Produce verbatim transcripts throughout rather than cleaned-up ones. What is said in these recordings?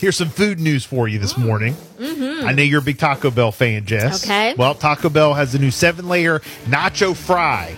Here's some food news for you this morning. Mm-hmm. I know you're a big Taco Bell fan, Jess. Okay. Well, Taco Bell has a new seven-layer nacho fry.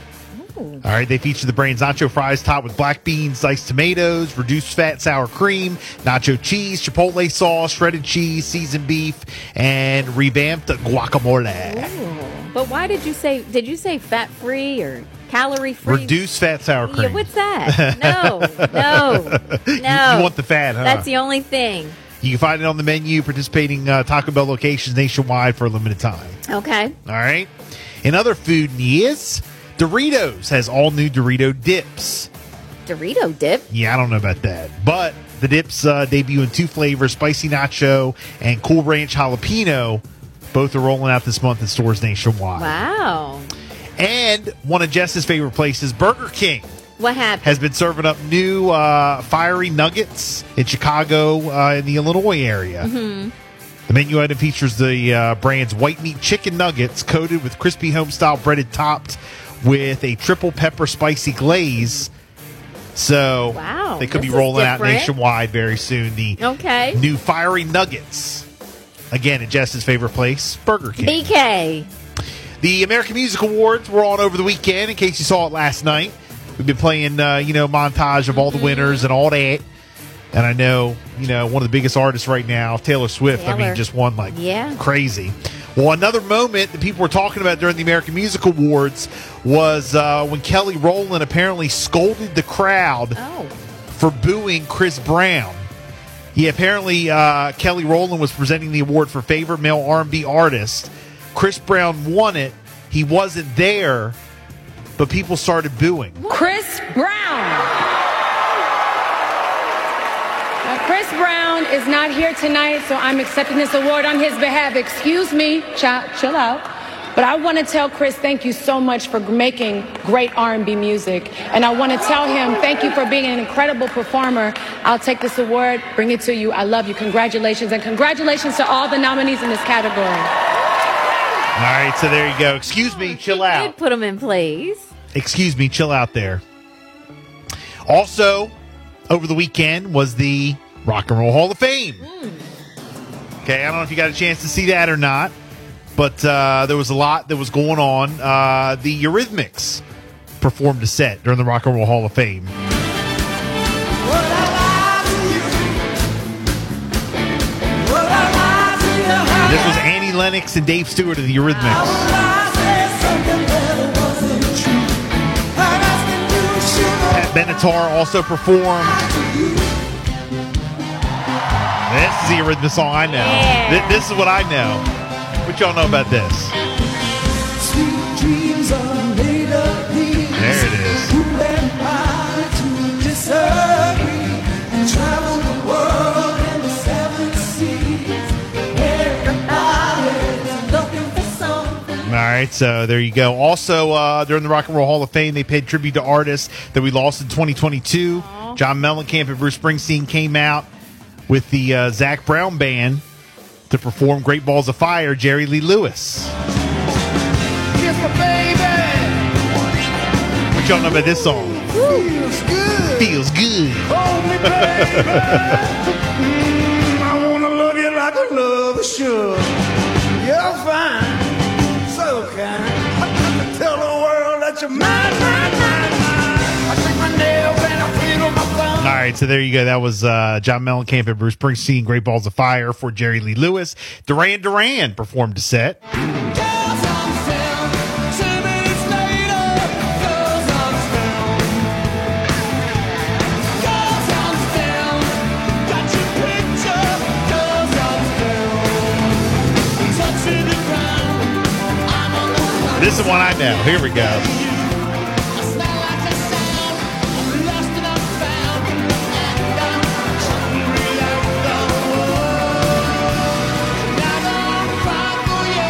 Ooh. All right, they feature the brand's nacho fries topped with black beans, diced tomatoes, reduced fat sour cream, nacho cheese, chipotle sauce, shredded cheese, seasoned beef, and revamped guacamole. Ooh. But why did you say, did you say fat-free or... calorie free. Reduce fat sour cream. Yeah, what's that? No, no, no. You, you want the fat, huh? That's the only thing. You can find it on the menu, participating uh, Taco Bell locations nationwide for a limited time. Okay. All right. In other food news, Doritos has all new Dorito dips. Dorito dip? Yeah, I don't know about that. But the dips uh, debut in two flavors, spicy nacho and cool ranch jalapeno. Both are rolling out this month in stores nationwide. Wow. And one of Jess's favorite places, Burger King. What happened? Has been serving up new uh, fiery nuggets in Chicago uh, in the Illinois area. Mm-hmm. The menu item features the uh, brand's white meat chicken nuggets coated with crispy home-style breaded topped with a triple pepper spicy glaze. So wow, they could be rolling out nationwide very soon. The okay. new fiery nuggets. Again, at Jess's favorite place, Burger King. B K. The American Music Awards were on over the weekend, in case you saw it last night. We've been playing, uh, you know, montage of all the winners and all that. And I know, you know, one of the biggest artists right now, Taylor Swift, Taylor. I mean, just won like yeah. crazy. Well, another moment that people were talking about during the American Music Awards was uh, when Kelly Rowland apparently scolded the crowd oh. for booing Chris Brown. Yeah, apparently uh, Kelly Rowland was presenting the award for favorite male R and B artist. Chris Brown won it. He wasn't there, but people started booing. Chris Brown. Well, Chris Brown is not here tonight, so I'm accepting this award on his behalf. Excuse me, chill, chill out. But I want to tell Chris, thank you so much for making great R and B music. And I want to tell him, thank you for being an incredible performer. I'll take this award, bring it to you. I love you. Congratulations. And congratulations to all the nominees in this category. All right, so there you go. Excuse me, chill out. You did put them in place. Excuse me, chill out there. Also, over the weekend was the Rock and Roll Hall of Fame. Mm. Okay, I don't know if you got a chance to see that or not, but uh, there was a lot that was going on. Uh, the Eurythmics performed a set during the Rock and Roll Hall of Fame. This was Annie Lennox and Dave Stewart of the Eurythmics. Pat Benatar also performed. This is the Eurythmics song I know. Yeah. This is what I know. What y'all know about this? There it is. And travel the world and the seven seas. All right, so there you go. Also, uh, during the Rock and Roll Hall of Fame, they paid tribute to artists that we lost in twenty twenty-two. Aww. John Mellencamp and Bruce Springsteen came out with the uh, Zach Brown Band to perform Great Balls of Fire, Jerry Lee Lewis. Here's my baby. What y'all know about this song? Woo. Feels good. Feels good. Hold me, baby. mm, I want to love you like I love should. You're fine. Tell the world that you're mine, mine, mine, mine. I take my nails and I feel on my phone. All right, so there you go. That was uh, John Mellencamp and Bruce Springsteen, Great Balls of Fire for Jerry Lee Lewis. Duran Duran performed a set. This is one I know. Here we go.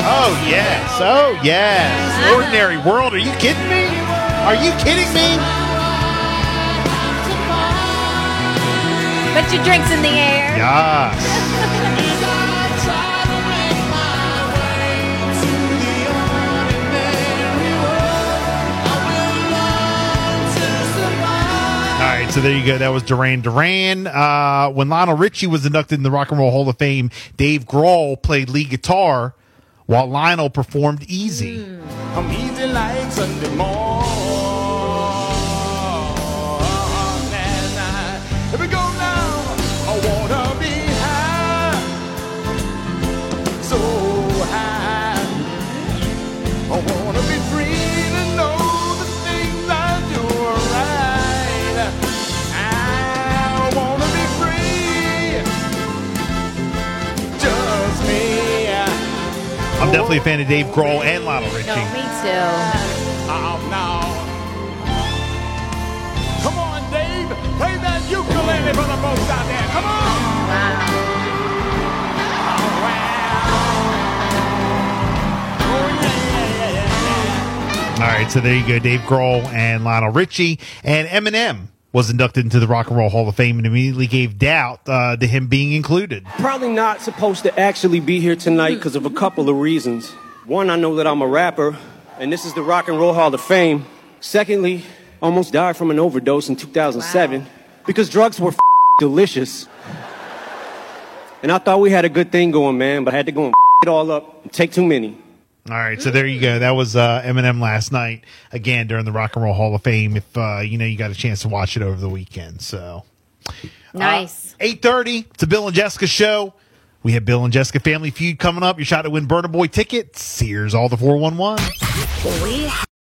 Oh, yes. Oh, yes. Ordinary World. Are you kidding me? Are you kidding me? Put your drinks in the air. Yes. So there you go. That was Duran Duran. Uh, when Lionel Richie was inducted in the Rock and Roll Hall of Fame, Dave Grohl played lead guitar while Lionel performed Easy. Mm. I'm easy like Sunday morning. I'm definitely a fan of Dave Grohl and Lionel Richie. No, me too. Oh, no. Come on, Dave. Play that ukulele for the folks out there. Come on. Wow. Oh, wow. Oh, yeah, yeah, yeah, yeah. All right, so there you go. Dave Grohl and Lionel Richie. And Eminem was inducted into the Rock and Roll Hall of Fame and immediately gave doubt uh, to him being included. Probably not supposed to actually be here tonight because of a couple of reasons. One, I know that I'm a rapper, and this is the Rock and Roll Hall of Fame. Secondly, I almost died from an overdose in two thousand seven wow. because drugs were f- delicious. And I thought we had a good thing going, man, but I had to go and f- it all up and take too many. All right, so there you go. That was uh, Eminem last night, again, during the Rock and Roll Hall of Fame, if uh, you know you got a chance to watch it over the weekend. So nice. Uh, eight thirty, it's the Bill and Jessica show. We have Bill and Jessica Family Feud coming up. Your shot to win Burna Boy tickets. Here's all the four one one. We